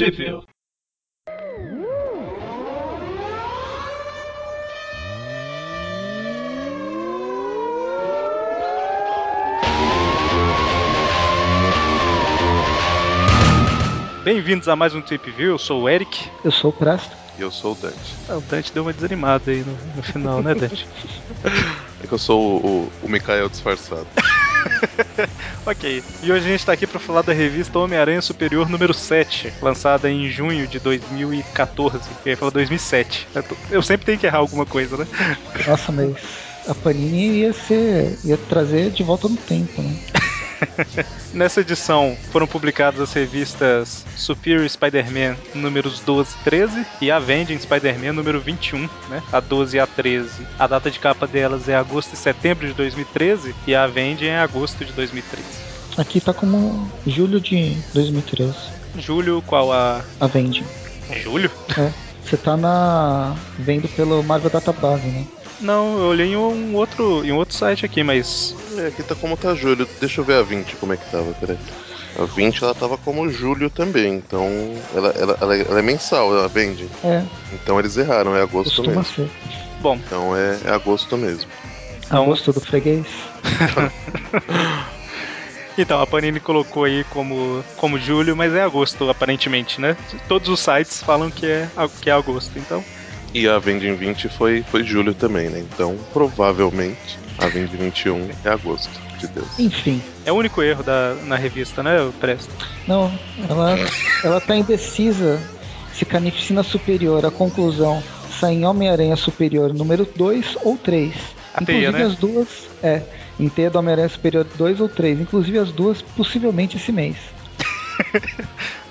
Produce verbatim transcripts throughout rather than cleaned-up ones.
Thwip View. Bem-vindos a mais um Thwip View, eu sou o Eric. Eu sou o Prasto. E eu sou o Dante. Ah, o Dante deu uma desanimada aí no, no final, né, Dante? É que eu sou o, o, o Mikael disfarçado. Ok, e hoje a gente tá aqui pra falar da revista Homem-Aranha Superior número sete, lançada em junho de dois mil e quatorze. Eu ia falar dois mil e sete. Eu, tô, eu sempre tenho que errar alguma coisa, né? Nossa, mas a Panini ia ser, ia trazer de volta no tempo, né? Nessa edição foram publicadas as revistas Superior Spider-Man números doze e treze e Avenging Spider-Man número vinte e um, né? A doze e a treze. A data de capa delas é agosto e setembro de dois mil e treze e a Avenging é agosto de dois mil e treze. Aqui tá como julho de dois mil e treze. Julho qual a... Avenging. Julho? É. Você tá na... vendo pelo Marvel Database, né? Não, eu olhei em um outro, em um outro site aqui, mas... É, aqui tá como tá julho. Deixa eu ver a vinte como é que tava, peraí. A vinte ela tava como julho também, então... Ela, ela, ela, ela é mensal, ela vende. É. Então eles erraram, é agosto Costuma mesmo. Ser. Bom. Então é, é agosto mesmo. Agosto do freguês. Então, a Panini colocou aí como, como julho, mas é agosto, aparentemente, né? Todos os sites falam que é, que é agosto, então... E a Avenging vinte foi, foi julho também, né? Então, provavelmente, a Avenging vinte e um é agosto, de Deus. Enfim. É o único erro da, na revista, né, Presto? Não, ela, ela tá indecisa se Carnificina Superior, a conclusão, sai em Homem-Aranha Superior número dois ou três. A Inclusive teia, né? as duas, é, em teia do Homem-Aranha Superior dois ou três. Inclusive as duas, possivelmente esse mês.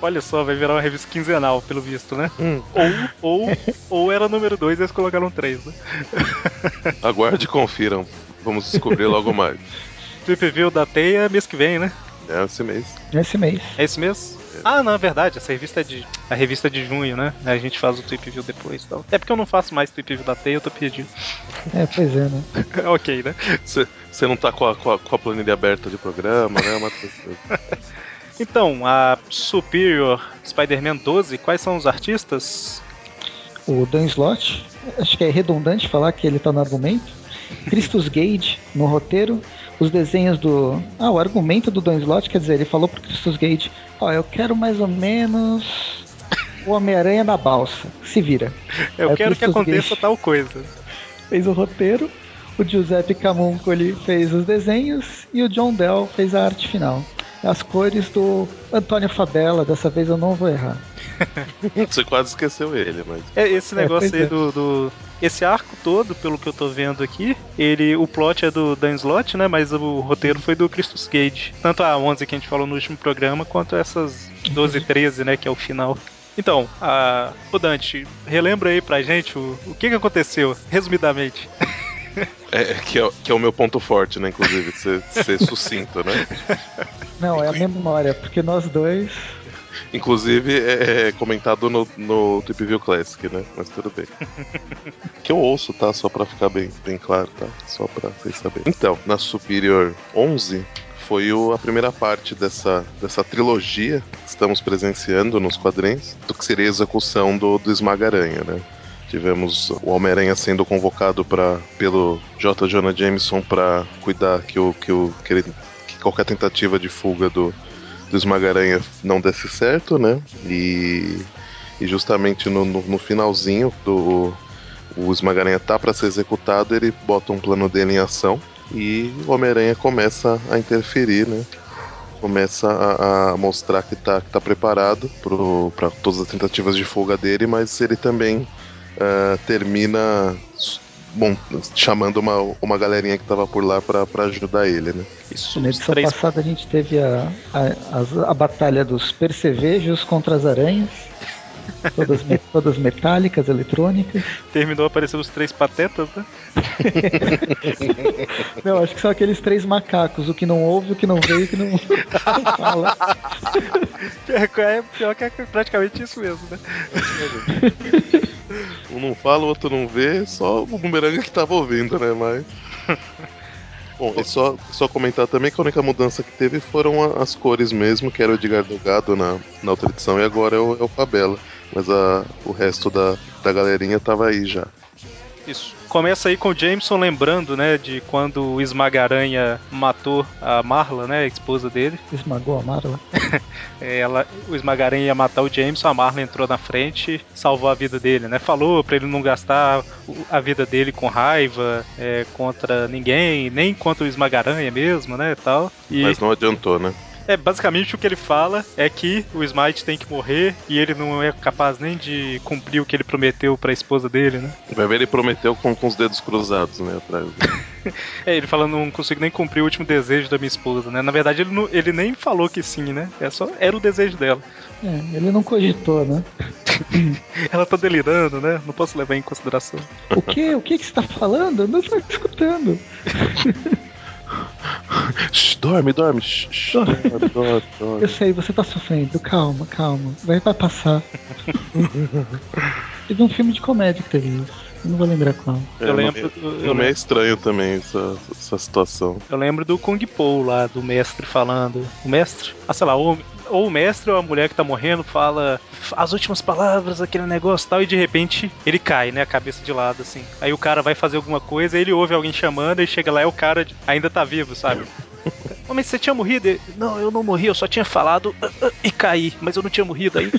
Olha só, vai virar uma revista quinzenal, pelo visto, né? Hum. Ou, ou, ou era número dois e eles colocaram três, né? Aguarde e confiram. Vamos descobrir logo mais. Thwip View da teia mês que vem, né? É esse mês. É esse mês. É esse mês? É. Ah, não, é verdade. Essa revista é de... A revista é de junho, né? A gente faz o Thwip View depois e tal. É porque eu não faço mais Thwip View da teia, eu tô perdido. É, pois é, né? Ok, né? Você não tá com a, com, a, com a planilha aberta de programa, né? Uma Então, a Superior Spider-Man doze, quais são os artistas? O Dan Slott, acho que é redundante falar que ele tá no argumento. Christos Gage no roteiro. Os desenhos do... Ah, o argumento do Dan Slott, quer dizer, ele falou pro Christos Gage: ó, oh, eu quero mais ou menos o Homem-Aranha na balsa, se vira. Eu é quero que aconteça Gage. Tal coisa. Fez o roteiro. O Giuseppe Camuncoli fez os desenhos. E o John Dell fez a arte final. As cores do Antônio Fabela, dessa vez eu não vou errar. Você quase esqueceu ele, mas... É, esse negócio é, aí é. do, do... Esse arco todo, pelo que eu tô vendo aqui, ele, o plot é do Dan Slott, né? Mas o roteiro foi do Christos Gage. Tanto a onze que a gente falou no último programa, quanto essas doze e treze, né? Que é o final. Então, a... o Dante, relembra aí pra gente o, o que, que aconteceu, resumidamente. É que, é, que é o meu ponto forte, né? Inclusive, ser, ser sucinto, né? Não, é a memória, porque nós dois... Inclusive, é comentado no, no Thwip View Classic, né? Mas tudo bem. Que eu ouço, tá? Só pra ficar bem, bem claro, tá? Só pra vocês saberem. Então, na Superior onze... Foi a primeira parte dessa, dessa trilogia que estamos presenciando nos quadrinhos, do que seria a execução do, do Esmaga-Aranha, né? Tivemos o Homem-Aranha sendo convocado pra, pelo J. Jonah Jameson para cuidar que, o, que, o, que, ele, que qualquer tentativa de fuga do, do Esmaga-Aranha não desse certo, né? E, e justamente no, no, no finalzinho, do, o Esmaga-Aranha tá para ser executado, ele bota um plano dele em ação. E o Homem-Aranha começa a interferir, né? Começa a, a mostrar que tá, que tá preparado para todas as tentativas de fuga dele, mas ele também uh, termina bom, chamando uma, uma galerinha que tava por lá para ajudar ele, né? Isso, na edição três... passada a gente teve a, a, a, a batalha dos percevejos contra as aranhas. Todas, todas metálicas, eletrônicas. Terminou aparecendo os três patetas, né? Não, acho que são aqueles três macacos. O que não ouve, o que não vê e o que não fala. É pior que é praticamente isso mesmo, né? Um não fala, o outro não vê. Só o bumerangue que tava ouvindo, né? Mas... Bom, e só, só comentar também que a única mudança que teve foram as cores mesmo, que era o Edgar Delgado na, na outra edição e agora é o, é o Fabela. Mas a, o resto da, da galerinha tava aí já. Isso. Começa aí com o Jameson lembrando, né, de quando o Esmaga-Aranha matou a Marla, né, a esposa dele. Esmagou a Marla. Ela, o Esmaga-Aranha ia matar o Jameson, a Marla entrou na frente, salvou a vida dele, né, falou pra ele não gastar a vida dele com raiva, é, contra ninguém, nem contra o Esmaga-Aranha mesmo, né, tal. E... Mas não adiantou, né. É, basicamente o que ele fala é que o Smite tem que morrer e ele não é capaz nem de cumprir o que ele prometeu pra esposa dele, né? Vai ver, ele prometeu com, com os dedos cruzados, né? Atrás. É, ele falando, não consigo nem cumprir o último desejo da minha esposa, né? Na verdade, ele, não, ele nem falou que sim, né? É só, era o desejo dela. É, ele não cogitou, né? Ela tá delirando, né? Não posso levar em consideração. O quê? O que que você tá falando? Eu não tô escutando. Dorme, dorme. Dorme, dorme, dorme. Eu sei, você tá sofrendo. Calma, calma. Vai, vai passar. Teve um filme de comédia que teve isso. Eu não vou lembrar qual. Eu, eu lembro. Não, do, eu não lembro. É estranho também essa, essa situação. Eu lembro do Kung Po lá, do mestre falando. O mestre? Ah, sei lá, ou, ou o mestre ou a mulher que tá morrendo fala as últimas palavras, aquele negócio e tal, e de repente ele cai, né? A cabeça de lado, assim. Aí o cara vai fazer alguma coisa, ele ouve alguém chamando e chega lá, é o cara ainda tá vivo, sabe? Oh, mas você tinha morrido? Ele, não, eu não morri, eu só tinha falado uh, uh, e caí, mas eu não tinha morrido aí.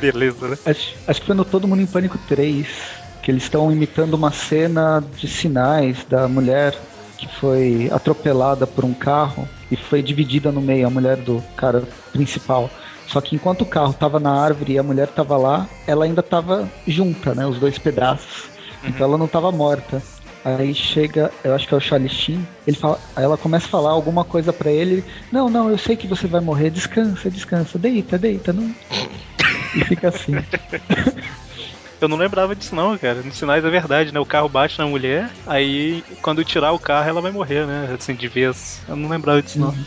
Beleza, né? Acho, acho que foi no Todo Mundo em Pânico três, que eles estão imitando uma cena de Sinais da mulher que foi atropelada por um carro e foi dividida no meio, a mulher do cara principal. Só que enquanto o carro tava na árvore e a mulher tava lá, ela ainda tava junta, né? Os dois pedaços. Uhum. Então ela não tava morta. Aí chega, eu acho que é o Charlie Sheen, ele fala, aí ela começa a falar alguma coisa pra ele, não, não, eu sei que você vai morrer, descansa, descansa, deita, deita, não. E fica assim. Eu não lembrava disso não, cara. Nos Sinais é verdade, né? O carro bate na mulher, aí quando tirar o carro ela vai morrer, né? Assim, de vez. Eu não lembrava disso não. Uhum.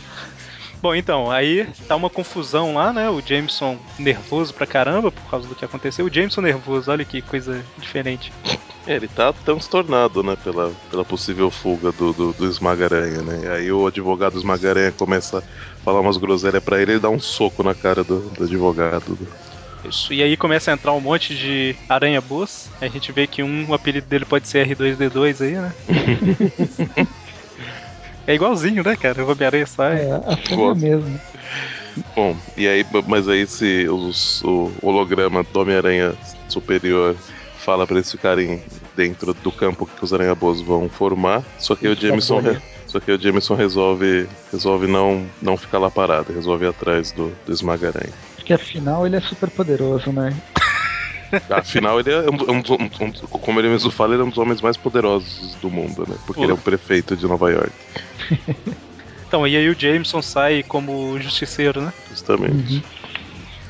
Bom, então, aí tá uma confusão lá, né? O Jameson nervoso pra caramba por causa do que aconteceu. O Jameson nervoso, olha que coisa diferente. É, ele tá transtornado, né? Pela, pela possível fuga do, do, do Esmaga-Aranha, né? E aí o advogado Esmaga-Aranha começa a falar umas groselhas pra ele e dá um soco na cara do, do advogado. Isso, e aí começa a entrar um monte de aranha-bus. A gente vê que um, o apelido dele pode ser R dois D dois aí, né? É igualzinho, né, cara? Eu vou me areia sai. É, a forma mesmo. Bom, e aí, mas aí se os, o holograma do Homem-Aranha Superior fala pra eles ficarem dentro do campo que os aranhabos vão formar, só que o Jameson, re, só que o Jameson resolve, resolve não, não ficar lá parado, resolve ir atrás do, do Esmaga-Aranha. Porque afinal ele é super poderoso, né? Afinal, ele é um, um, um, um, como ele mesmo fala, ele é um dos homens mais poderosos do mundo, né? Porque Pula. ele é o prefeito de Nova York. Então, e aí o Jameson sai como justiceiro, né? Justamente.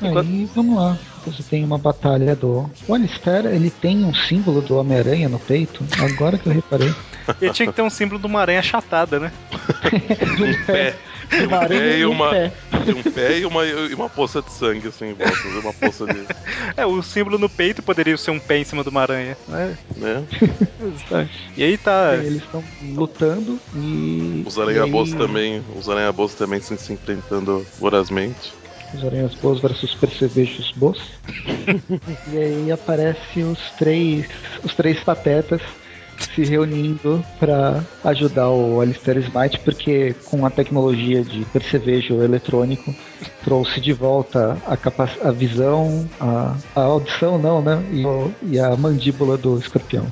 Uhum. Enquanto... Aí, vamos lá. Você tem uma batalha do... O Alistair, ele tem um símbolo do Homem-Aranha no peito? Agora que eu reparei. Ele tinha que ter um símbolo de uma aranha achatada, né? De um pé. De um uma pé, e uma, pé. De um pé e uma, e uma poça de sangue assim em volta, uma poça de... É, o símbolo no peito poderia ser um pé em cima de uma aranha, né? né? E aí tá... Eles estão lutando e... Os aranhabos aí... também, os aranhabos também se, se enfrentando vorazmente. Os aranhas boas versus percevejos boas. E aí aparece os três, os três patetas se reunindo pra ajudar o Alistair Smite, porque com a tecnologia de percevejo eletrônico trouxe de volta a, capac- a visão, a, a audição não, né? E, o, e a mandíbula do escorpião.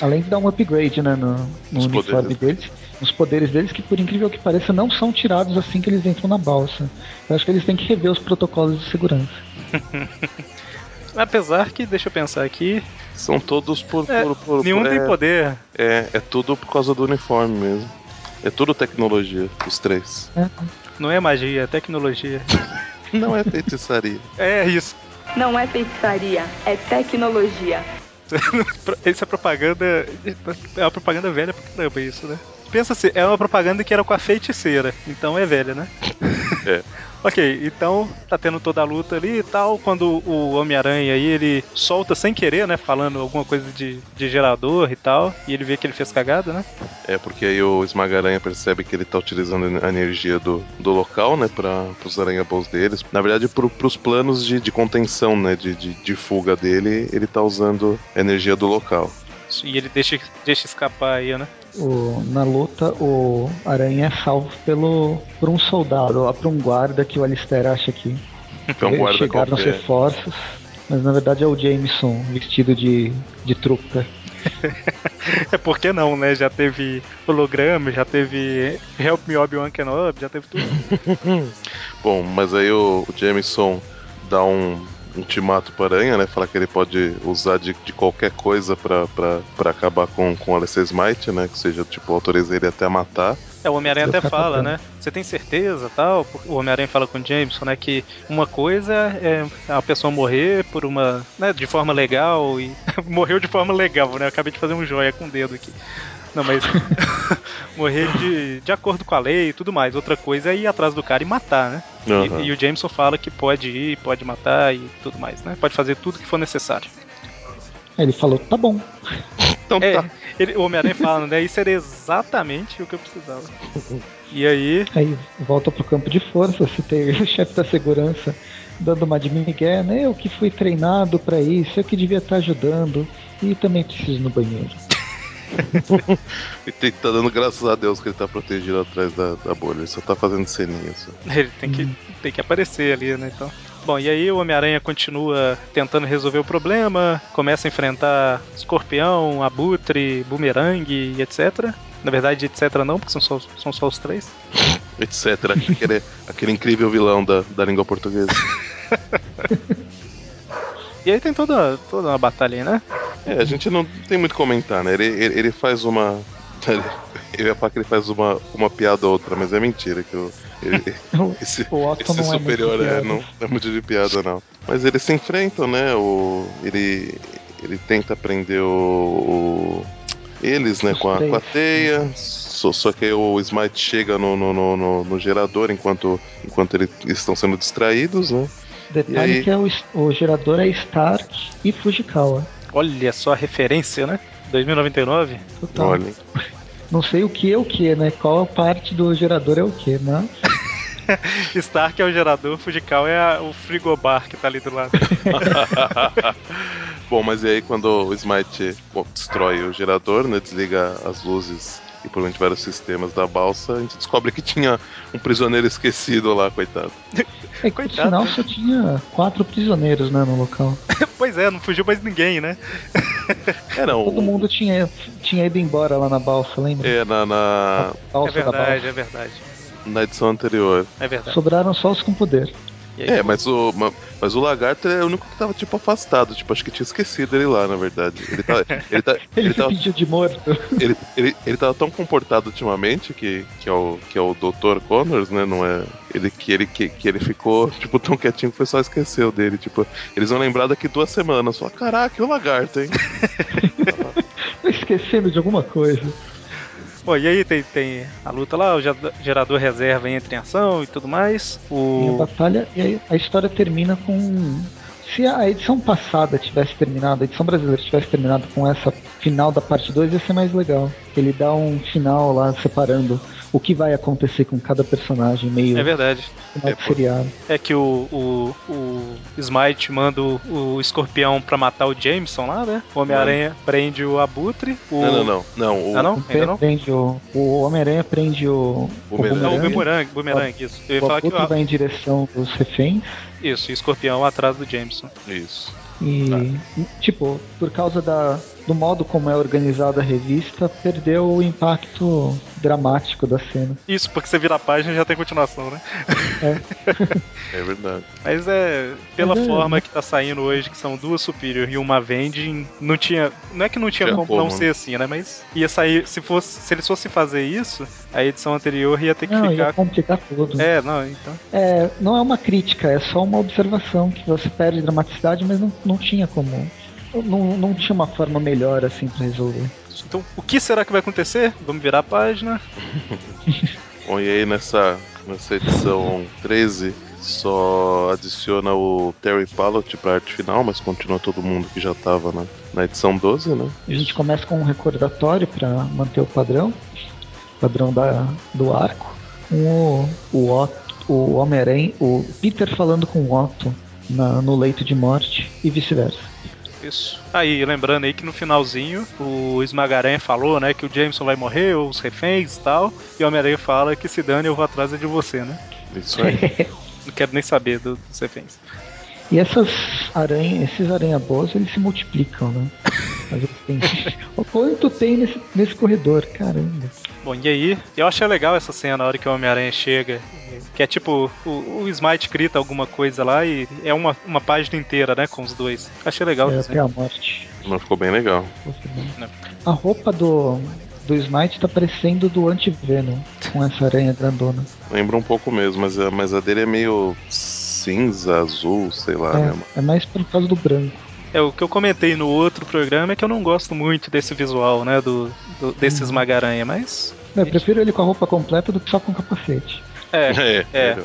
Além de dar um upgrade, né, no, no uniforme deles. Os poderes deles, que por incrível que pareça, não são tirados assim que eles entram na balsa. Eu acho que eles têm que rever os protocolos de segurança. Apesar que, deixa eu pensar aqui... São todos por... É, por, por nenhum por, tem é, poder. É, é tudo por causa do uniforme mesmo. É tudo tecnologia, os três. É. Não é magia, é tecnologia. Não é feitiçaria. É isso. Não é feitiçaria, é tecnologia. Essa propaganda... É uma propaganda velha pra caramba isso, né? Pensa assim, é uma propaganda que era com a feiticeira, então é velha, né? É. Ok, então tá tendo toda a luta ali e tal, quando o Homem-Aranha aí, ele solta sem querer, né, falando alguma coisa de, de gerador e tal, e ele vê que ele fez cagada, né? É, porque aí o Esmaga-Aranha percebe que ele tá utilizando a energia do, do local, né, para os aranha-bols deles. Na verdade, pro, pros planos de, de contenção, né, de, de, de fuga dele, ele tá usando a energia do local. E ele deixa, deixa escapar aí, né? O, na luta, o Aranha é salvo pelo, por um soldado, ou por um guarda que o Alistair acha que então, guarda chegaram nos reforços, mas na verdade é o Jameson vestido de, de truca. É, porque não, né? Já teve holograma, já teve Help Me Obi-Wan Kenobi, já teve tudo. Bom, mas aí o, o Jameson dá um ultimato para Aranha, né? Falar que ele pode usar de, de qualquer coisa pra, pra, pra acabar com, com o Alistair Smite, né? Que seja, tipo, autoriza ele até a matar. É, o Homem-Aranha até fala, né? Você tem certeza, tal? O Homem-Aranha fala com o Jameson, né? Que uma coisa é a pessoa morrer por uma... né? De forma legal e... Morreu de forma legal, né? Eu acabei de fazer um joia com o dedo aqui. Não, mas morrer de, de acordo com a lei e tudo mais. Outra coisa é ir atrás do cara e matar, né? Uhum. E, e o Jameson fala que pode ir, pode matar e tudo mais, né? Pode fazer tudo que for necessário. Ele falou, tá bom. Então é, tá. Ele, o Homem-Aranha fala, né? Isso era exatamente o que eu precisava. E aí... Aí volta pro campo de força, se tem o chefe da segurança dando uma de migué, né? Eu que fui treinado pra isso, eu que devia estar ajudando. E também preciso no banheiro. Ele tem que tá dando graças a Deus que ele tá protegido atrás da, da bolha. Ele só tá fazendo ceninha só. Ele tem que, hum. tem que aparecer ali, né, então. Bom, e aí o Homem-Aranha continua tentando resolver o problema, começa a enfrentar Escorpião, Abutre, Bumerangue e etc. Na verdade, etc não, porque são só, são só os três. Etc, aquele, aquele incrível vilão da, da língua portuguesa. E aí tem toda, toda uma batalha aí, né? É, a gente não tem muito o que comentar, né? Ele, ele, ele faz uma... Eu ia falar que ele faz uma, uma piada ou outra, mas é mentira que eu, ele, esse, esse não superior é, é, não é muito de piada, não. Mas eles se enfrentam, né? O, ele, ele tenta prender o... o eles, né? Com a, com a teia. Só, só que aí o Smite chega no, no, no, no, no gerador enquanto, enquanto eles estão sendo distraídos, né? Detalhe que é o, o gerador é Stark e Fujikawa. Olha só a referência, né? dois mil e noventa e nove? Total. Olha. Não sei o que é o que, né? Qual parte do gerador é o que, né? Stark é o gerador, Fujikawa é a, o frigobar que tá ali do lado. Bom, mas e aí quando o Smite destrói o gerador, né? Desliga as luzes e provavelmente vários sistemas da balsa, a gente descobre que tinha um prisioneiro esquecido lá, coitado. É, que no final só tinha quatro prisioneiros, né, no local. Pois é, não fugiu mais ninguém, né? É, não, todo o... mundo tinha, tinha ido embora lá na balsa, lembra? É, na... na... Balsa é verdade, balsa. É verdade. Na edição anterior. É verdade. Sobraram só os com poder. Aí, é, mas o, mas o lagarto é o único que tava, tipo, afastado. Tipo, acho que tinha esquecido ele lá, na verdade. Ele tava, ele tava, ele ele tava pediu de morto. Ele, ele, ele tava tão comportado ultimamente que, que, é, o, que é o doutor Connors, né? Não é... Ele, que, ele, que, que ele ficou, tipo, tão quietinho que o pessoal esqueceu dele. Tipo, eles vão lembrar daqui duas semanas. Falar, caraca, é o lagarto, hein? Tô esquecendo de alguma coisa. Bom, e aí tem, tem a luta lá, o gerador reserva entra em ação e tudo mais. O... E a batalha, e aí a história termina com... Se a edição passada tivesse terminado, a edição brasileira tivesse terminado com essa final da parte dois, ia ser mais legal. Ele dá um final lá, separando o que vai acontecer com cada personagem, meio... É verdade. É, é que o, o, o Smite manda o, o Escorpião pra matar o Jameson lá, né? O Homem-Aranha é. prende o Abutre. O... Não, não, não. não, o... Ah, não? Ainda não? Prende o o Homem-Aranha prende o... O Bumerangue. O Bumerangue, isso. Eu ia o falar Abutre que o... vai em direção dos reféns. Isso, e o Escorpião atrás do Jameson. Isso. E, tá. tipo, por causa da, do modo como é organizada a revista, perdeu o impacto dramático da cena. Isso, porque você vira a página e já tem continuação, né? É, é verdade. Mas é, pela Mas é, forma é. que tá saindo hoje, que são duas Superior e uma Avenging, não tinha. Não é que não tinha, tinha como, como não ser assim, né? Mas ia sair, se fosse, se eles fossem fazer isso, a edição anterior ia ter que não, ficar. Ia complicar tudo. É, não, então. É, não é uma crítica, é só uma observação que você perde dramaticidade, mas não, não tinha como. Não, não tinha uma forma melhor assim pra resolver. Então, o que será que vai acontecer? Vamos virar a página. Bom, e aí nessa, nessa edição treze, só adiciona o Terry Pallotti pra arte final, mas continua todo mundo que já estava na, na edição doze, né? A gente começa com um recordatório para manter o padrão, padrão da, do arco, com o, o Otto, o Homem-Aranha, o Peter falando com o Otto na, no leito de morte e vice-versa. Isso. Aí, lembrando aí que no finalzinho o Esmaga-Aranha falou, né, que o Jameson vai morrer, os reféns e tal, e o Homem-Aranha fala que se dane, eu vou atrás de você, né? Isso aí. Não quero nem saber do, dos reféns. E essas aranha, esses aranha-boas, eles se multiplicam, né? Às vezes tem... O quanto tem nesse, nesse corredor, caramba. Bom, e aí, eu achei legal essa cena, na hora que o Homem-Aranha chega, que é tipo, o, o Smite grita alguma coisa lá e é uma, uma página inteira, né, com os dois. Achei legal. É, até a morte. Mas ficou bem legal. Bem. A roupa do, do Smite tá parecendo do Anti-Venom, com essa aranha grandona. Lembra um pouco mesmo, mas a, mas a dele é meio... cinza, azul, sei lá, é, né? É mais por causa do branco. É, o que eu comentei no outro programa é que eu não gosto muito desse visual, né, do, do, desse Esmaga-Aranha, mas... Não, eu prefiro ele com a roupa completa do que só com o capacete. É, é. é.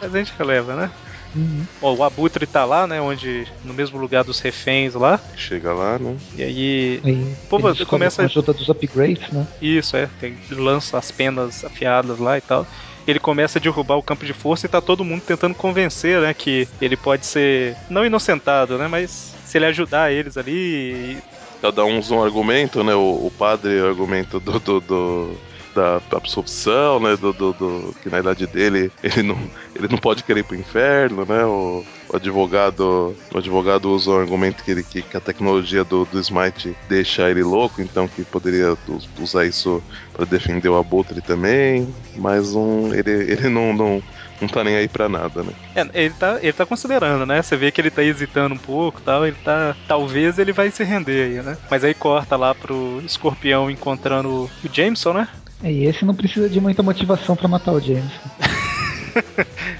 Mas a gente releva, né? Uhum. Ó, o Abutre tá lá, né, onde... No mesmo lugar dos reféns lá. Chega lá, né? E aí... aí pô, você começa... Com a ajuda dos upgrades, né? Isso, é. Tem, lança as penas afiadas lá e tal. Ele começa a derrubar o campo de força e tá todo mundo tentando convencer, né, que ele pode ser, não inocentado, né, mas se ele ajudar eles ali... Cada um usa um argumento, né, o, o padre, o argumento do, do, do, da absorção, né, do, do, do, que na idade dele ele não, ele não pode querer ir pro inferno, né, o, o, advogado, o advogado usa um argumento que, ele, que, que a tecnologia do, do Smite deixa ele louco, então que poderia usar isso... Pra defender o Abutre também, mas um, ele, ele não, não, não tá nem aí pra nada, né? É, ele, tá, ele tá considerando, né? Você vê que ele tá hesitando um pouco e tal, ele tá... Talvez ele vai se render aí, né? Mas aí corta lá pro Escorpião encontrando o Jameson, né? É, e esse não precisa de muita motivação pra matar o Jameson.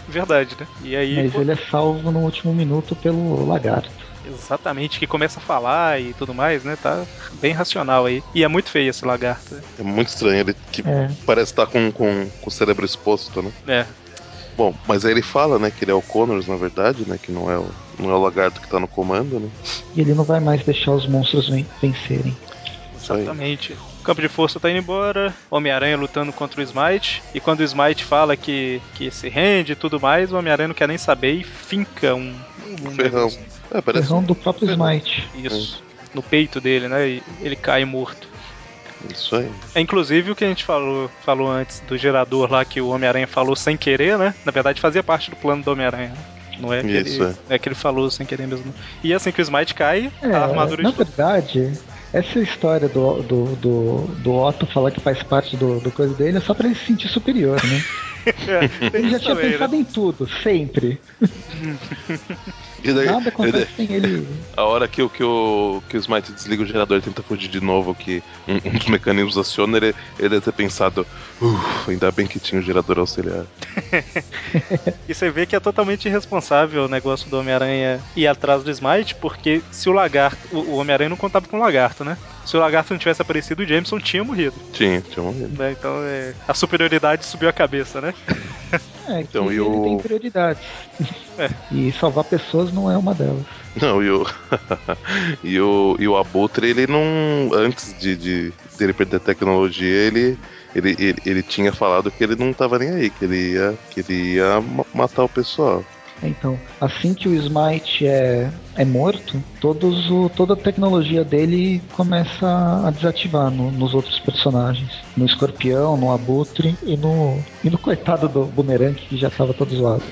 Verdade, né? E aí, mas pô... ele é salvo no último minuto pelo Lagarto. Exatamente, que começa a falar e tudo mais, né? Tá bem racional aí. E é muito feio esse lagarto. É muito estranho, ele que é. Parece estar tá com, com, com o cérebro exposto, né? É. Bom, mas aí ele fala, né, que ele é o Connors, na verdade, né? Que não é o, não é o lagarto que tá no comando, né? E ele não vai mais deixar os monstros vencerem. Exatamente. Aí. O campo de força tá indo embora, Homem-Aranha lutando contra o Smite, e quando o Smite fala que, que se rende e tudo mais, o Homem-Aranha não quer nem saber e finca um... um ferrão. É, parece um... do próprio Smite. Isso. É. No peito dele, né? E ele cai morto. Isso aí. É, inclusive o que a gente falou, falou antes do gerador lá, que o Homem-Aranha falou sem querer, né? Na verdade fazia parte do plano do Homem-Aranha, né? Não é que, Isso, ele, é. é que ele falou sem querer mesmo. E assim que o Smite cai, é, a armadura... Na verdade... Essa história do, do, do, do Otto falar que faz parte do, do coisa dele é só pra ele se sentir superior, né? É, ele já tinha também, pensado, né, em tudo, sempre. Daí, nada acontece daí, sem ele. A hora que, que, o, que o Smite desliga o gerador e tenta fugir de novo, que um, um dos mecanismos aciona, ele, ele deve ter pensado, uff, ainda bem que tinha o gerador auxiliar. E você vê que é totalmente irresponsável o negócio do Homem-Aranha ir atrás do Smite, porque se o lagarto, o, o Homem-Aranha não contava com o lagarto, né? Se o lagarto não tivesse aparecido, o Jameson tinha morrido. Tinha, tinha morrido. É, então é, a superioridade subiu a cabeça, né? É, então, que ele eu... tem prioridades. É. E salvar pessoas não é uma delas. Não, e o, e o, e o Abutre, ele não... Antes de, de, de ele perder a tecnologia, ele, ele, ele, ele tinha falado que ele não tava nem aí, que ele ia, que ele ia matar o pessoal. Então, assim que o Smite é, é morto, todos o, toda a tecnologia dele começa a desativar no, nos outros personagens. No Escorpião, no Abutre e no, e no coitado do Bumerangue, que já estava todo zoado.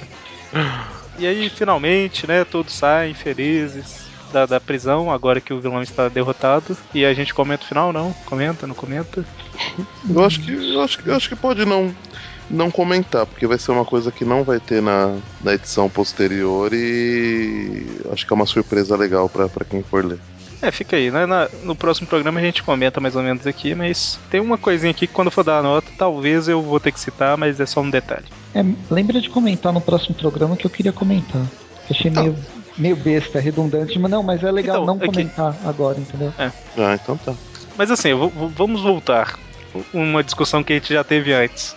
E aí, finalmente, né, todos saem felizes da, da prisão, agora que o vilão está derrotado. E a gente comenta o final, não? Comenta, não comenta? Eu acho que, eu acho, eu acho que pode não... não comentar, porque vai ser uma coisa que não vai ter na, na edição posterior e acho que é uma surpresa legal pra, pra quem for ler. É, fica aí, né? Na, no próximo programa a gente comenta mais ou menos aqui, mas tem uma coisinha aqui que quando for dar a nota, talvez eu vou ter que citar, mas é só um detalhe. É, lembra de comentar no próximo programa que eu queria comentar. Eu achei meio, meio besta, redundante, mas não, mas é legal então, não aqui... comentar agora, entendeu? É. Ah, então tá. Mas assim, vamos voltar. Uma discussão que a gente já teve antes.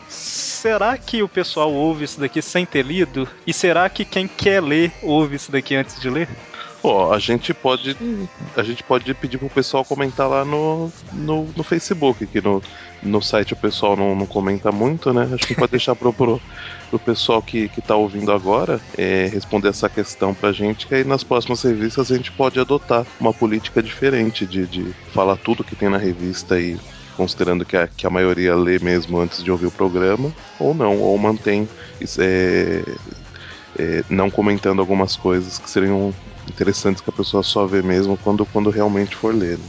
será que o pessoal ouve isso daqui sem ter lido? E será que quem quer ler ouve isso daqui antes de ler? Pô, a gente pode a gente pode pedir pro pessoal comentar lá no, no, no Facebook, que no, no site o pessoal não, não comenta muito, né? Acho que pode deixar pro, pro, pro pessoal que, que tá ouvindo agora é, responder essa questão pra gente, que aí nas próximas revistas a gente pode adotar uma política diferente de, de falar tudo que tem na revista e considerando que a, que a maioria lê mesmo antes de ouvir o programa, ou não, ou mantém é, é, não comentando algumas coisas que seriam interessantes que a pessoa só vê mesmo quando, quando realmente for ler.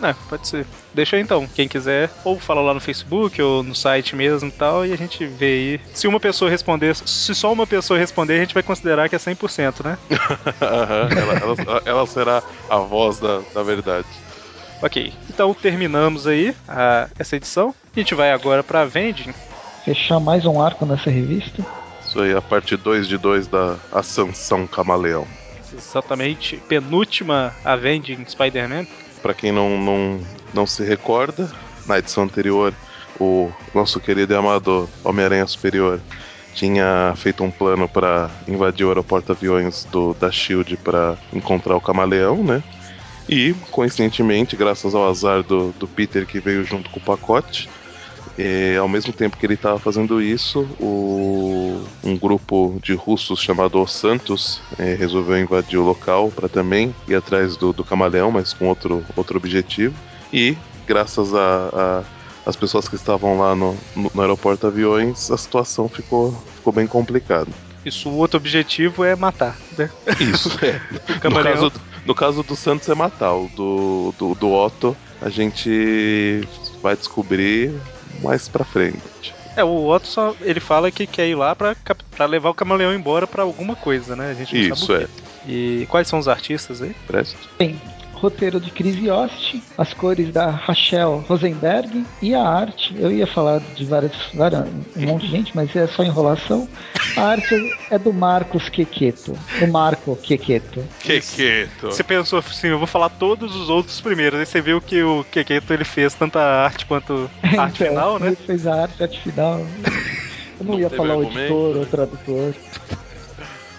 É, pode ser. Deixa aí então, quem quiser, ou fala lá no Facebook, ou no site mesmo e tal, e a gente vê aí. Se uma pessoa responder, se só uma pessoa responder, a gente vai considerar que é cem por cento, né? ela, ela, ela será a voz da, da verdade. Ok, então terminamos aí a, essa edição. A gente vai agora pra Vending. Fechar mais um arco nessa revista. Isso aí, a parte dois de dois da Ascensão Camaleão. Exatamente, penúltima Avenging Spider-Man. Pra quem não, não, não se recorda, na edição anterior, o nosso querido e amado Homem-Aranha Superior tinha feito um plano pra invadir o aeroporto aviões do, da S H I E L D pra encontrar o Camaleão, né? E, coincidentemente, graças ao azar do, do Peter que veio junto com o pacote, e, ao mesmo tempo que ele estava fazendo isso, o, um grupo de russos chamado Os Santos é, resolveu invadir o local para também ir atrás do, do Camaleão, mas com outro, outro objetivo. E, graças a, a, as pessoas que estavam lá no, no, no aeroporto aviões, a situação ficou, ficou bem complicada. Isso, o outro objetivo é matar, né? Isso, é. O Camaleão... no, caso, no caso do Santos é matar, o do, do, do Otto a gente vai descobrir mais pra frente. É, o Otto só, ele fala que quer ir lá pra, pra levar o Camaleão embora pra alguma coisa, né? A gente não Isso, sabe o quê. É. E quais são os artistas aí? Presto. Bem, roteiro de Chris Yost, as cores da Rachel Rosenberg e a arte, eu ia falar de várias, várias um monte de gente, mas é só enrolação. A arte é do Marcos Quequeto. O Marco Quequeto. Quequeto. Você pensou assim, eu vou falar todos os outros primeiros. Aí você viu que o Quequeto ele fez tanta arte quanto a então, arte final, né? Ele fez a arte, a arte final. Eu não, não ia falar o editor ou o tradutor.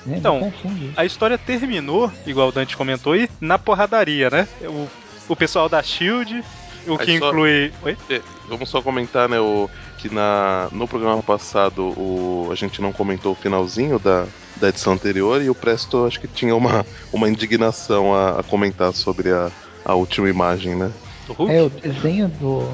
É, então, a história terminou, igual o Dante comentou aí, na porradaria, né? O, o pessoal da S H I E L D, o aí que só, inclui... Oi? Vamos só comentar, né, o, que na, no programa passado o, a gente não comentou o finalzinho da, da edição anterior e o Presto acho que tinha uma, uma indignação a, a comentar sobre a, a última imagem, né? É, o desenho do...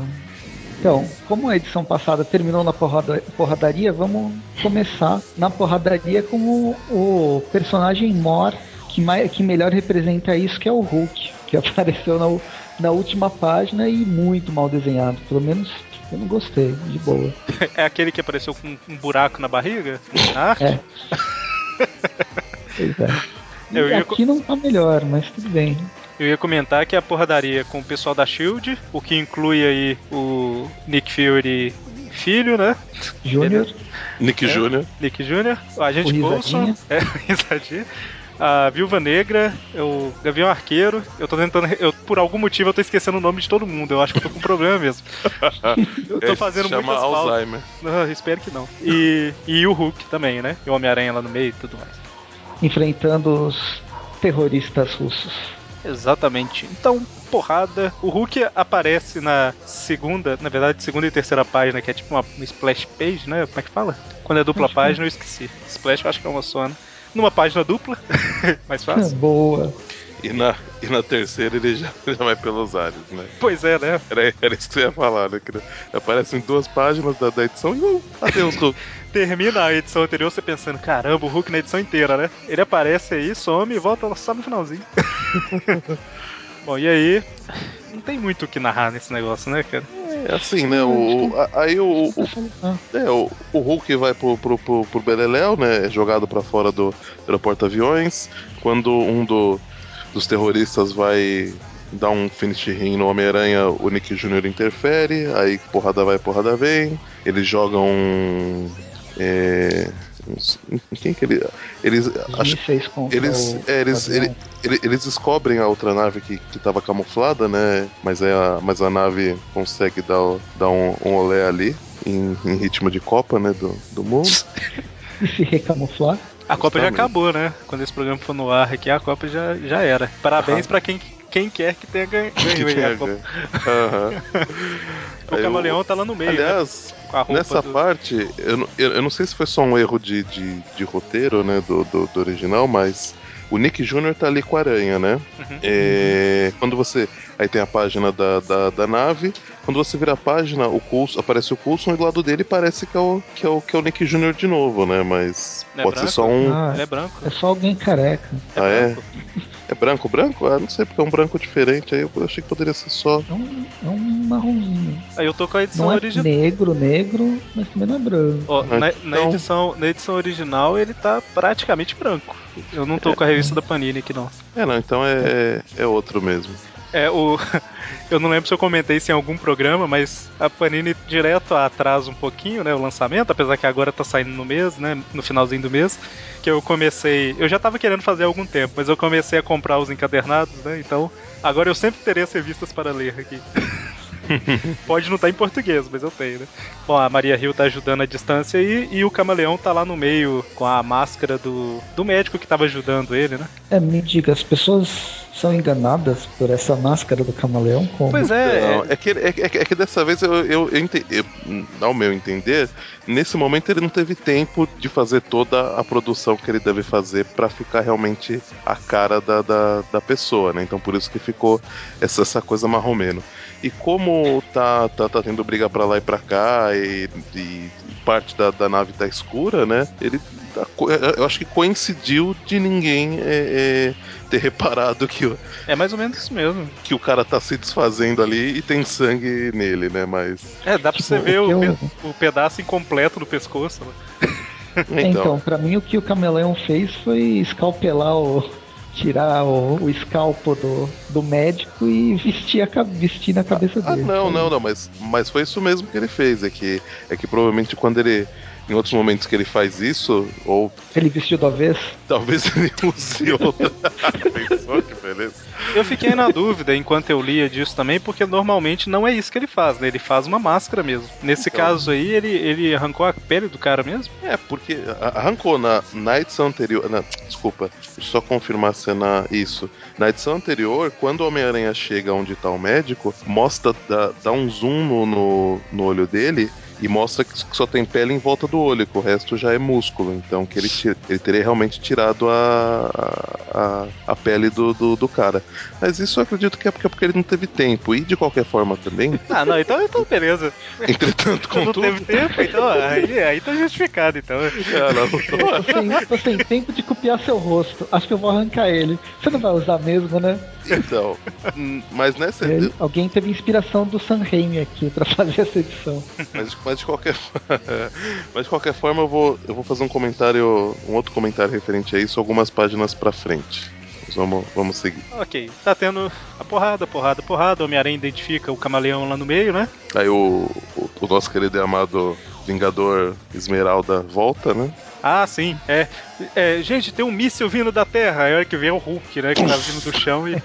Então, como a edição passada terminou na porrada, porradaria, vamos começar na porradaria com o, o personagem mor que, mais, que melhor representa isso, que é o Hulk, que apareceu na, na última página e muito mal desenhado. Pelo menos eu não gostei, de boa. É aquele que apareceu com um buraco na barriga? Na arte? É. Pois é. E eu aqui ia... não tá melhor, mas tudo bem. Eu ia comentar que a porradaria com o pessoal da S H I E L D, o que inclui aí o Nick Fury filho, né? Júnior. Nick é, Júnior. Nick Júnior. A gente Coulson. É, risadinha. A Viúva Negra, o Gavião Arqueiro. Eu tô tentando. Eu, por algum motivo eu tô esquecendo o nome de todo mundo. Eu acho que eu tô com problema mesmo. Eu tô fazendo muitas pautas. Chama Alzheimer. Não, espero que não. E, e o Hulk também, né? E o Homem-Aranha lá no meio e tudo mais. Enfrentando os terroristas russos. Exatamente. Então, porrada. O Hulk aparece na segunda, na verdade, segunda e terceira página, que é tipo uma, uma splash page, né? Como é que fala? Quando é dupla acho página, que... eu esqueci. Splash eu acho que é uma só, né? Numa página dupla, mais fácil. Boa. E na, e na terceira ele já, já vai pelos ares, né? Pois é, né? Era, era isso que você ia falar, né? Aparecem duas páginas da, da edição e uh, adeus, Hulk. Termina a edição anterior você pensando, caramba, o Hulk na edição inteira, né? Ele aparece aí, some e volta só no finalzinho. Bom, e aí? Não tem muito o que narrar nesse negócio, né, cara? É assim, né? O, a, aí o, o, é, o, o Hulk vai pro, pro, pro, pro Beleléu, né? É jogado pra fora do aeroporto aviões. Quando um do... dos terroristas vai dar um finish ring no Homem-Aranha, o Nick Júnior interfere, aí porrada vai, porrada vem, eles jogam um... É, uns, quem que ele... Eles, acho, eles, é, eles, ele, ele, eles descobrem a outra nave que, que tava camuflada, né, mas, é a, mas a nave consegue dar, dar um, um olé ali, em, em ritmo de Copa, né, do, do mundo. Se recamuflar. A Copa Exatamente. já acabou, né? Quando esse programa for no ar aqui, a Copa já, já era. Parabéns ah. pra quem, quem quer que tenha ganho aí a Copa. Uhum. O aí Camaleão eu... tá lá no meio. Aliás, né? Com a roupa nessa do... parte, eu, eu, eu não sei se foi só um erro de, de, de roteiro, né, do, do, do original, mas o Nick Júnior tá ali com a aranha, né? Uhum. É, quando você... Aí tem a página da, da, da nave. Quando você vira a página, o Coulson, aparece o Coulson e do lado dele parece que é o, que é o, que é o Nick Júnior de novo, né? Mas é pode branco? ser só um... Ah, é branco. É só alguém careca. É ah, é? É branco, branco? Ah, não sei, porque é um branco diferente. Aí eu achei que poderia ser só... É um, é um marronzinho. Aí eu tô com a edição não é original. negro, negro, mas também não é branco. Ó, ah, na, então... na, edição, na edição original ele tá praticamente branco. Eu não tô é. com a revista da Panini aqui, não. É, não, então é, é outro mesmo. É, o... Eu não lembro se eu comentei isso em algum programa, mas a Panini direto atrasa um pouquinho, né, o lançamento, apesar que agora tá saindo no mês, né, no finalzinho do mês, que eu comecei... Eu já tava querendo fazer há algum tempo, mas eu comecei a comprar os encadernados, né, então agora eu sempre terei as revistas para ler aqui. Pode não estar em português, mas eu tenho, né? Bom, a Maria Hill tá ajudando à distância e, e o Camaleão tá lá no meio com a máscara do, do médico que tava ajudando ele, né? É, me diga, as pessoas são enganadas por essa máscara do Camaleão? Como? Pois é. Não, é, que, é, é, é que dessa vez, eu, eu, eu, eu, ao meu entender, nesse momento ele não teve tempo de fazer toda a produção que ele deve fazer pra ficar realmente a cara da, da, da pessoa, né? Então por isso que ficou essa, essa coisa marromeno. E como tá, tá, tá tendo briga pra lá e pra cá, e, e parte da, da nave tá escura, né? Ele tá, eu acho que coincidiu de ninguém é, é, ter reparado que... É mais ou menos isso mesmo. Que o cara tá se desfazendo ali e tem sangue nele, né? Mas... É, dá pra tipo, você ver o, eu... o pedaço incompleto do pescoço. Então. então, pra mim o que o Camaleão fez foi escalpelar o... tirar o, o escalpo do, do médico e vestir, a, vestir na cabeça ah, dele. Ah, não, não, não, mas, mas foi isso mesmo que ele fez. É que, é que provavelmente quando ele... Em outros momentos que ele faz isso, ou... Ele vestiu do avesso? Talvez ele use outra. Pensou? Que beleza. Eu fiquei na dúvida enquanto eu lia disso também, porque normalmente não é isso que ele faz, né? Ele faz uma máscara mesmo. Nesse então... caso aí, ele, ele arrancou a pele do cara mesmo? É, porque arrancou na, na edição anterior... Na, desculpa, só confirmar se é na, isso. Na edição anterior, quando o Homem-Aranha chega onde tá o médico, mostra, dá, dá um zoom no, no, no olho dele... E mostra que só tem pele em volta do olho, que o resto já é músculo. Então que ele, tira, ele teria realmente tirado a, a, a pele do, do, do cara. Mas isso eu acredito que é porque, porque ele não teve tempo. E de qualquer forma também. Ah, não, então, então beleza. Entretanto, contudo. Não teve tempo, então aí, aí tá justificado, então. Ah, não, não. Eu tô, sem, tô sem tempo de copiar seu rosto. Acho que eu vou arrancar ele. Você não vai usar mesmo, né? Então. Mas nessa. Ele, alguém teve inspiração do Sam Raimi aqui pra fazer essa edição. Mas, Mas de qualquer forma, mas de qualquer forma eu vou, eu vou fazer um comentário, um outro comentário referente a isso, algumas páginas pra frente. Mas vamos, vamos seguir. Ok, tá tendo a porrada, porrada, porrada. O Homem-Aranha identifica o Camaleão lá no meio, né? Aí o, o, o nosso querido e amado Vingador Esmeralda volta, né? Ah, sim, é. é gente, tem um míssil vindo da Terra. Aí a hora que vem é o Hulk, né? Que tá vindo do chão e...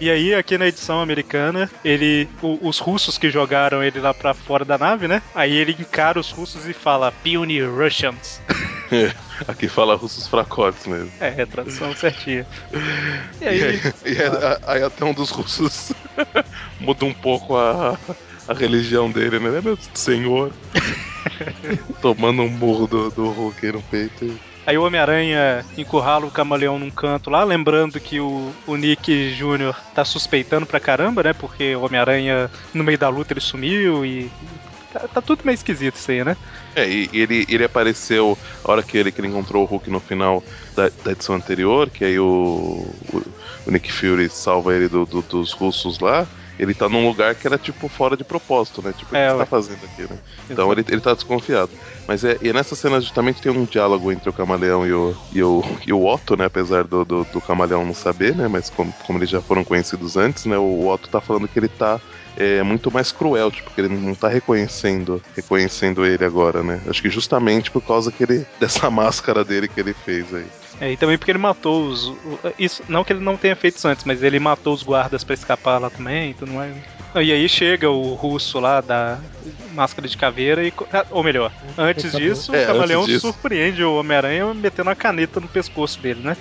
E aí, aqui na edição americana, ele, o, os russos que jogaram ele lá pra fora da nave, né? Aí ele encara os russos e fala Puny Russians. É, aqui fala russos fracotes mesmo. É, tradução certinha. E aí, e aí, e aí, a, aí até um dos russos muda um pouco a, a religião dele, né? Meu senhor. Tomando um burro do, do Hulk no peito e... Aí o Homem-Aranha encurrala o Camaleão num canto lá, lembrando que o, o Nick Júnior tá suspeitando pra caramba, né? Porque o Homem-Aranha, no meio da luta, ele sumiu e... Tá, tá tudo meio esquisito isso aí, né? É, e ele, ele apareceu a hora que ele, que ele encontrou o Hulk no final da, da edição anterior, que aí o, o, o Nick Fury salva ele do, do, dos russos lá. Ele tá num lugar que era tipo fora de propósito, né? Tipo, é, o que você tá fazendo aqui, né? Então ele, ele tá desconfiado. Mas é, e nessa cena justamente tem um diálogo entre o Camaleão e o, e o, e o Otto, né? Apesar do, do, do Camaleão não saber, né? Mas como, como eles já foram conhecidos antes, né? O Otto tá falando que ele tá é, muito mais cruel, tipo, que ele não tá reconhecendo, reconhecendo ele agora, né? Acho que justamente por causa que ele, dessa máscara dele que ele fez aí. É, e também porque ele matou os... Isso, não que ele não tenha feito isso antes, mas ele matou os guardas pra escapar lá também e tudo mais. E aí chega o russo lá da, Máscara de Caveira e... Ou melhor, antes disso, é, o Camaleão disso. surpreende o Homem-Aranha metendo a caneta no pescoço dele, né?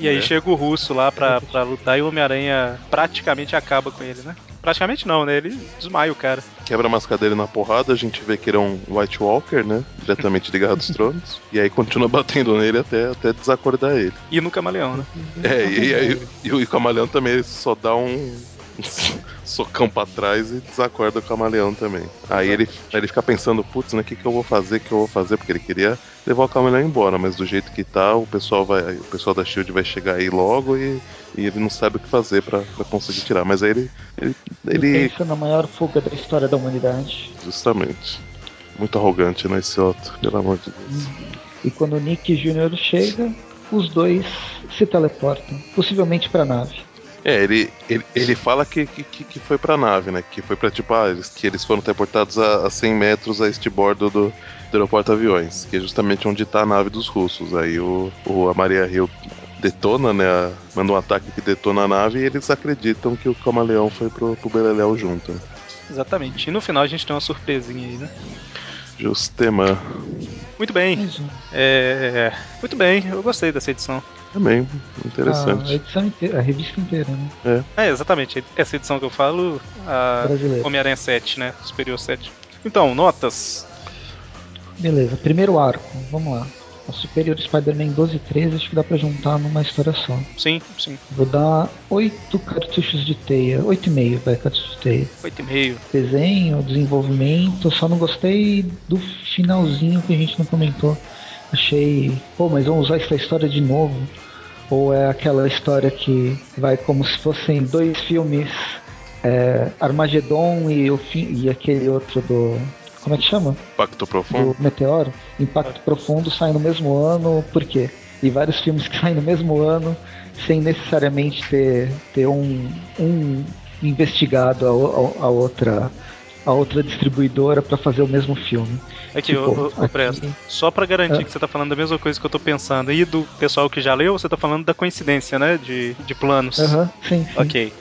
E aí é. chega o russo lá pra, pra lutar e o Homem-Aranha praticamente acaba com ele, né? Praticamente não, né? Ele desmaia o cara. Quebra a máscara dele na porrada, a gente vê que ele é um White Walker, né? Diretamente de Guerra dos Tronos. E aí continua batendo nele até, até desacordar ele. E no Camaleão, né? É, e aí e o Camaleão também, ele só dá um... socão pra trás e desacorda o Camaleão também. Aí ele, ele fica pensando, putz, né, o que, que eu vou fazer, o que eu vou fazer, porque ele queria levar o Camaleão embora, mas do jeito que tá, o pessoal vai, o pessoal da S H I E L D vai chegar aí logo e, e ele não sabe o que fazer pra, pra conseguir tirar. Mas aí ele... ele, ele... pensa na maior fuga da história da humanidade. Justamente. Muito arrogante, né, esse Otto, pelo amor de Deus. E quando o Nick Júnior chega, os dois se teleportam, possivelmente pra nave. É, ele, ele, ele fala que, que, que foi pra nave, né? Que foi pra, tipo, ah, eles, que eles foram teleportados a, a cem metros a este bordo do, do aeroporto aviões, que é justamente onde tá a nave dos russos. Aí o, o, a Maria Hill detona, né? A, manda um ataque que detona a nave e eles acreditam que o Camaleão foi pro, pro Beleléu junto. Exatamente. E no final a gente tem uma surpresinha aí, né? Justema. Muito bem. É, muito bem, eu gostei dessa edição. Também, interessante. A edição inteira, a revista inteira, né? É. É, exatamente. Essa edição que eu falo, a Homem-Aranha sete, né? Superior sete. Então, notas. Beleza, primeiro arco, vamos lá. A Superior Spider-Man doze e treze, acho que dá pra juntar numa história só. Sim, sim. Vou dar oito cartuchos de teia. oito e meio, vai, cartuchos de teia. oito e meio. Desenho, desenvolvimento, só não gostei do finalzinho que a gente não comentou. Achei, pô, mas vamos usar essa história de novo? Ou é aquela história que vai como se fossem dois filmes, é, Armagedon e, o fi... e aquele outro do... como é que chama? Impacto Profundo. Do Meteoro. Impacto Profundo sai no mesmo ano, por quê? E vários filmes que saem no mesmo ano, sem necessariamente ter, ter um, um investigado a, a, a outra... a outra distribuidora pra fazer o mesmo filme. Aqui, tipo, eu, eu, eu presto. Aqui... Só pra garantir é. que você tá falando da mesma coisa que eu tô pensando. E do pessoal que já leu, você tá falando da coincidência, né? De, de planos. Aham, uh-huh, sim, sim. Ok.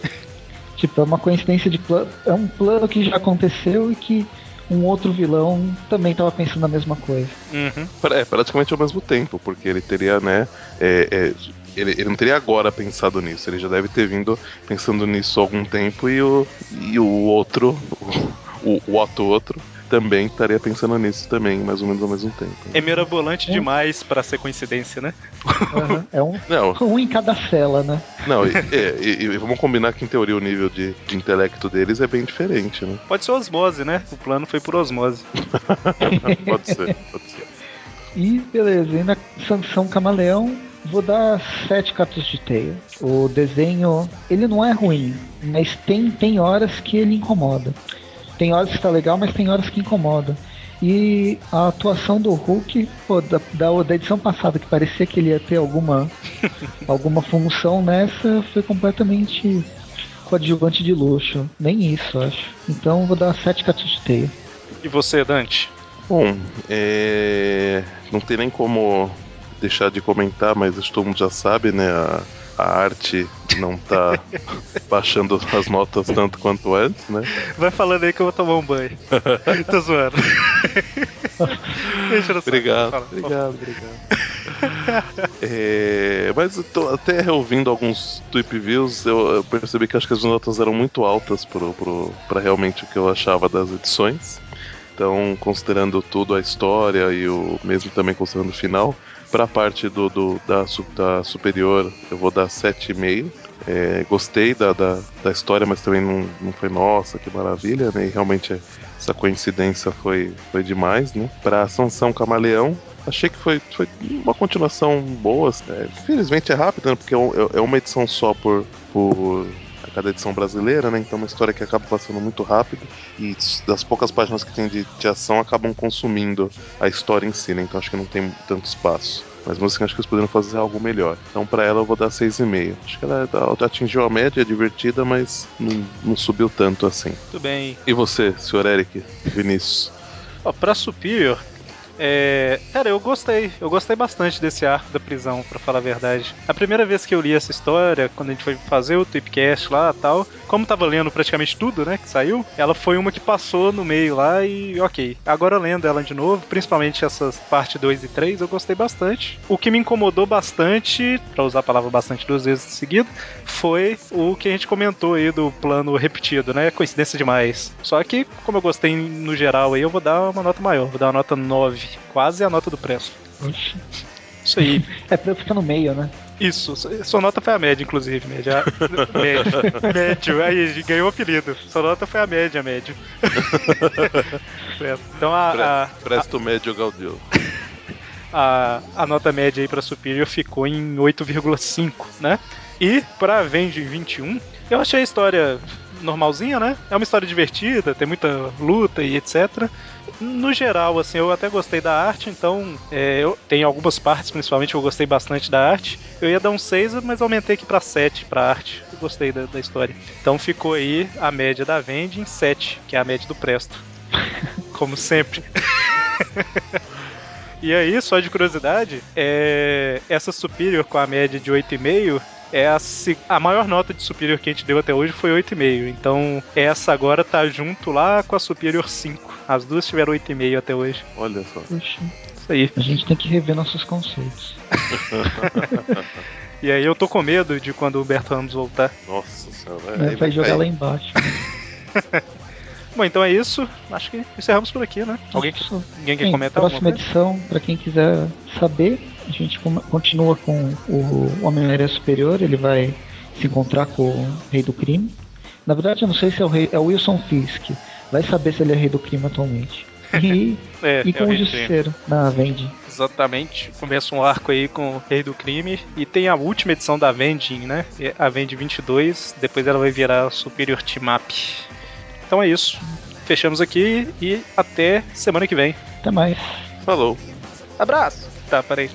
Tipo, é uma coincidência de plano. É um plano que já aconteceu e que um outro vilão também tava pensando a mesma coisa. Uhum. É, praticamente ao mesmo tempo, porque ele teria, né... É, é, Ele, ele não teria agora pensado nisso, ele já deve ter vindo pensando nisso há algum tempo e o, e o outro, o, o Otto outro, também estaria pensando nisso também, mais ou menos ao mesmo tempo. Né? É mirabolante um... demais pra ser coincidência, né? Uhum. É um, não. um em cada cela, né? Não, e, e, e vamos combinar que em teoria o nível de, de intelecto deles é bem diferente, né? Pode ser osmose, né? O plano foi por osmose. Pode ser, pode ser. E beleza, e na Sanção Camaleão, vou dar sete cartos de teia. O desenho, ele não é ruim, mas tem, tem horas que ele incomoda. Tem horas que tá legal, mas tem horas que incomoda. E a atuação do Hulk, pô, da, da, da edição passada, que parecia que ele ia ter alguma, alguma função nessa, foi completamente coadjuvante de luxo. Nem isso, acho. Então vou dar sete cartos de teia. E você, Dante? Bom, é... não tem nem como... deixar de comentar, mas acho que todo mundo já sabe, né? A, a arte não tá baixando as notas tanto quanto antes, né? Vai falando aí que eu vou tomar um banho. Tô zoando. Deixa eu obrigado, falar. obrigado, obrigado. É, mas eu tô até reouvindo alguns Thwip Views, eu, eu percebi que acho que as notas eram muito altas pro, pro, pra realmente o que eu achava das edições. Então, considerando tudo, a história e o mesmo também considerando o final, para a parte do, do, da, da Superior eu vou dar sete e meio. É, gostei da, da, da história, mas também não, não foi nossa, que maravilha, né? E realmente essa coincidência foi, foi demais, né? Para a Sanção Camaleão, achei que foi, foi uma continuação boa. Né? Infelizmente é rápida, né? Porque é uma edição só por... por... cada edição brasileira, né? Então uma história que acaba passando muito rápido e das poucas páginas que tem de, de ação acabam consumindo a história em si, né? Então acho que não tem tanto espaço. Mas mesmo assim, acho que eles poderiam fazer algo melhor. Então pra ela eu vou dar seis e meio. Acho que ela atingiu a média, é divertida, mas não, não subiu tanto assim. Muito bem. E você, senhor Eric Vinícius? Ó, pra Superior, É... Cara, eu gostei. Eu gostei bastante desse arco da prisão, pra falar a verdade. A primeira vez que eu li essa história, quando a gente foi fazer o Tweepcast lá e tal, como tava lendo praticamente tudo, né, que saiu, ela foi uma que passou no meio lá e ok. Agora lendo ela de novo, principalmente essas parte dois e três, eu gostei bastante. O que me incomodou bastante, pra usar a palavra bastante duas vezes seguido, foi o que a gente comentou aí do plano repetido, né? Coincidência demais. Só que, como eu gostei no geral aí, eu vou dar uma nota maior, vou dar uma nota nove, quase a nota do Prasto. Isso aí. É pra eu ficar no meio, né? Isso, sua nota foi a média, inclusive, média. Médio. Médio, aí ganhou o apelido. Sua nota foi a média, médio. Então a. a Prasto a... médio Gaudio. A, a nota média aí pra Superior ficou em oito vírgula cinco, né? E pra Avenging vinte e um, eu achei a história normalzinha, né? É uma história divertida, tem muita luta e etcétera. No geral, assim, eu até gostei da arte, então é, eu tenho algumas partes, principalmente, que eu gostei bastante da arte. Eu ia dar um seis, mas aumentei aqui pra sete pra arte. Eu gostei da, da história. Então ficou aí a média da Avenging em sete, que é a média do Prasto. Como sempre. E aí, só de curiosidade, é... essa Superior com a média de oito vírgula cinco é a, a maior nota de Superior que a gente deu até hoje foi oito vírgula cinco. Então essa agora tá junto lá com a Superior cinco. As duas tiveram oito vírgula cinco até hoje. Olha só. Oxi. Isso aí. A gente tem que rever nossos conceitos. E aí eu tô com medo de quando o Humberto Ramos voltar. Nossa senhora. É, vai jogar aí lá embaixo. Bom, então é isso. Acho que encerramos por aqui, né? Alguém, que, alguém quer comentar? Próxima edição, para quem quiser saber, a gente continua com o Homem-Aranha Superior. Ele vai se encontrar com o Rei do Crime. Na verdade, eu não sei se é o, rei, é o Wilson Fisk. Vai saber se ele é Rei do Crime atualmente. E, é, e com é o, o Justiceiro na Avenging. Exatamente. Começa um arco aí com o Rei do Crime. E tem a última edição da Avenging, né? A Avenging vinte e dois. Depois ela vai virar Superior Team Up. Então é isso. Fechamos aqui e até semana que vem. Até mais. Falou. Abraço. Tá, parei.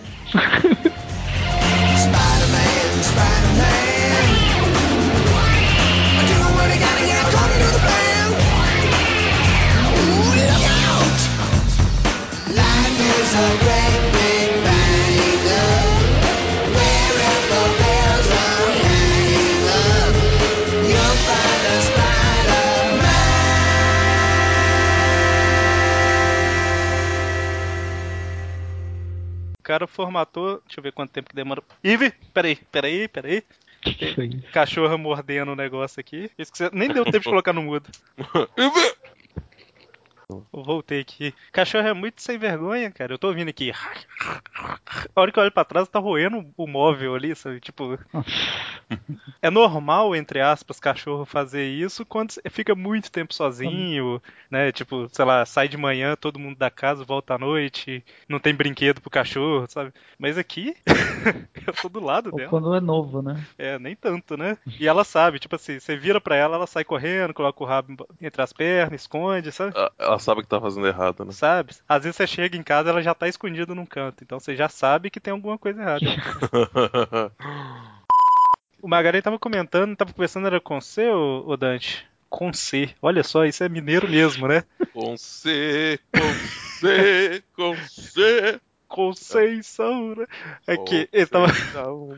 O cara formatou... Deixa eu ver quanto tempo que demora... Ive, peraí, peraí, peraí. Tem cachorra mordendo o negócio aqui. Isso que você... Nem deu tempo de colocar no mudo. Eu voltei aqui. Cachorro é muito sem vergonha, cara. Eu tô ouvindo aqui. A hora que eu olho pra trás, tá roendo o móvel ali, sabe? Tipo... É normal, entre aspas, cachorro fazer isso quando fica muito tempo sozinho, né? Tipo, sei lá, sai de manhã, todo mundo da casa, volta à noite, não tem brinquedo pro cachorro, sabe? Mas aqui, eu tô do lado dela. Ou quando é novo, né? É, nem tanto, né? E ela sabe, tipo assim, você vira pra ela, ela sai correndo, coloca o rabo entre as pernas, esconde, sabe? Ela sabe que tá fazendo errado, né? Sabe? Às vezes você chega em casa, ela já tá escondida num canto, então você já sabe que tem alguma coisa errada. O Magarei tava comentando, tava conversando, era com C, ô Dante? Com C. Olha só, isso é mineiro mesmo, né? Com C, com C, com C. Conceição, né? É que ele tava...